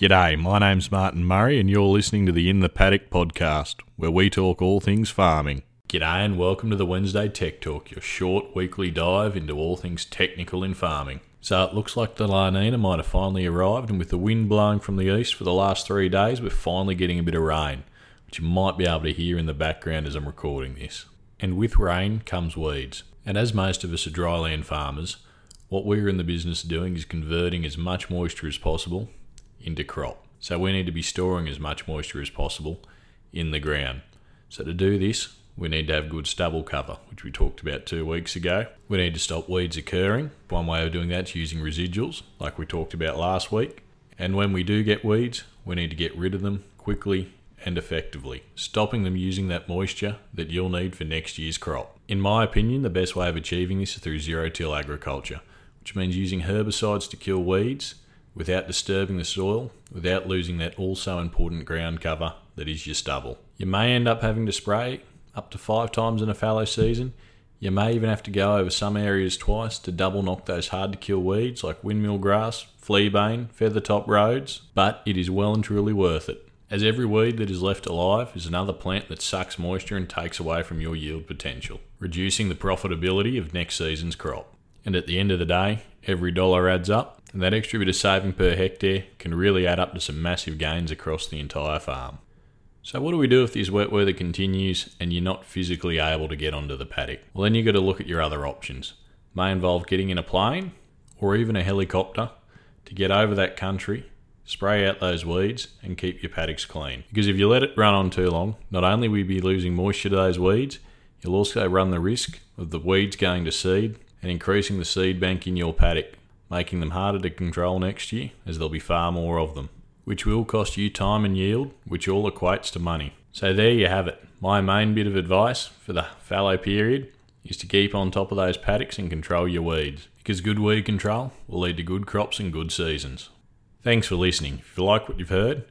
G'day, my name's Martin Murray and you're listening to the In the Paddock podcast, where we talk all things farming. G'day and welcome to the Wednesday Tech Talk, your short weekly dive into all things technical in farming. So it looks like the La Nina might have finally arrived, and with the wind blowing from the east for the last 3 days, we're finally getting a bit of rain, which you might be able to hear in the background as I'm recording this. And with rain comes weeds. And as most of us are dryland farmers, what we're in the business of doing is converting as much moisture as possible into crop. So we need to be storing as much moisture as possible in the ground. So to do this, we need to have good stubble cover, which we talked about 2 weeks ago. We need to stop weeds occurring. One way of doing that is using residuals, like we talked about last week. And when we do get weeds, we need to get rid of them quickly and effectively, stopping them using that moisture that you'll need for next year's crop. In my opinion, the best way of achieving this is through zero-till agriculture, which means using herbicides to kill weeds without disturbing the soil, without losing that also important ground cover that is your stubble. You may end up having to spray up to 5 times in a fallow season. You may even have to go over some areas twice to double knock those hard to kill weeds like windmill grass, fleabane, feather top roads, but it is well and truly worth it, as every weed that is left alive is another plant that sucks moisture and takes away from your yield potential, reducing the profitability of next season's crop. And at the end of the day, every dollar adds up, and that extra bit of saving per hectare can really add up to some massive gains across the entire farm. So what do we do if this wet weather continues and you're not physically able to get onto the paddock? Well, then you've got to look at your other options. It may involve getting in a plane or even a helicopter to get over that country, spray out those weeds and keep your paddocks clean. Because if you let it run on too long, not only will you be losing moisture to those weeds, you'll also run the risk of the weeds going to seed and increasing the seed bank in your paddock, making them harder to control next year as there'll be far more of them, which will cost you time and yield, which all equates to money. So there you have it. My main bit of advice for the fallow period is to keep on top of those paddocks and control your weeds, because good weed control will lead to good crops and good seasons. Thanks for listening. If you like what you've heard,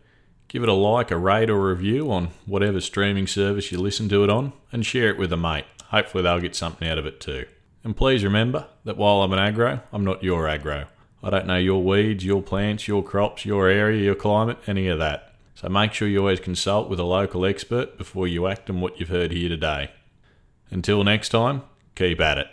give it a like, a rate or a review on whatever streaming service you listen to it on, and share it with a mate. Hopefully they'll get something out of it too. And please remember that while I'm an aggro, I'm not your aggro. I don't know your weeds, your plants, your crops, your area, your climate, any of that. So make sure you always consult with a local expert before you act on what you've heard here today. Until next time, keep at it.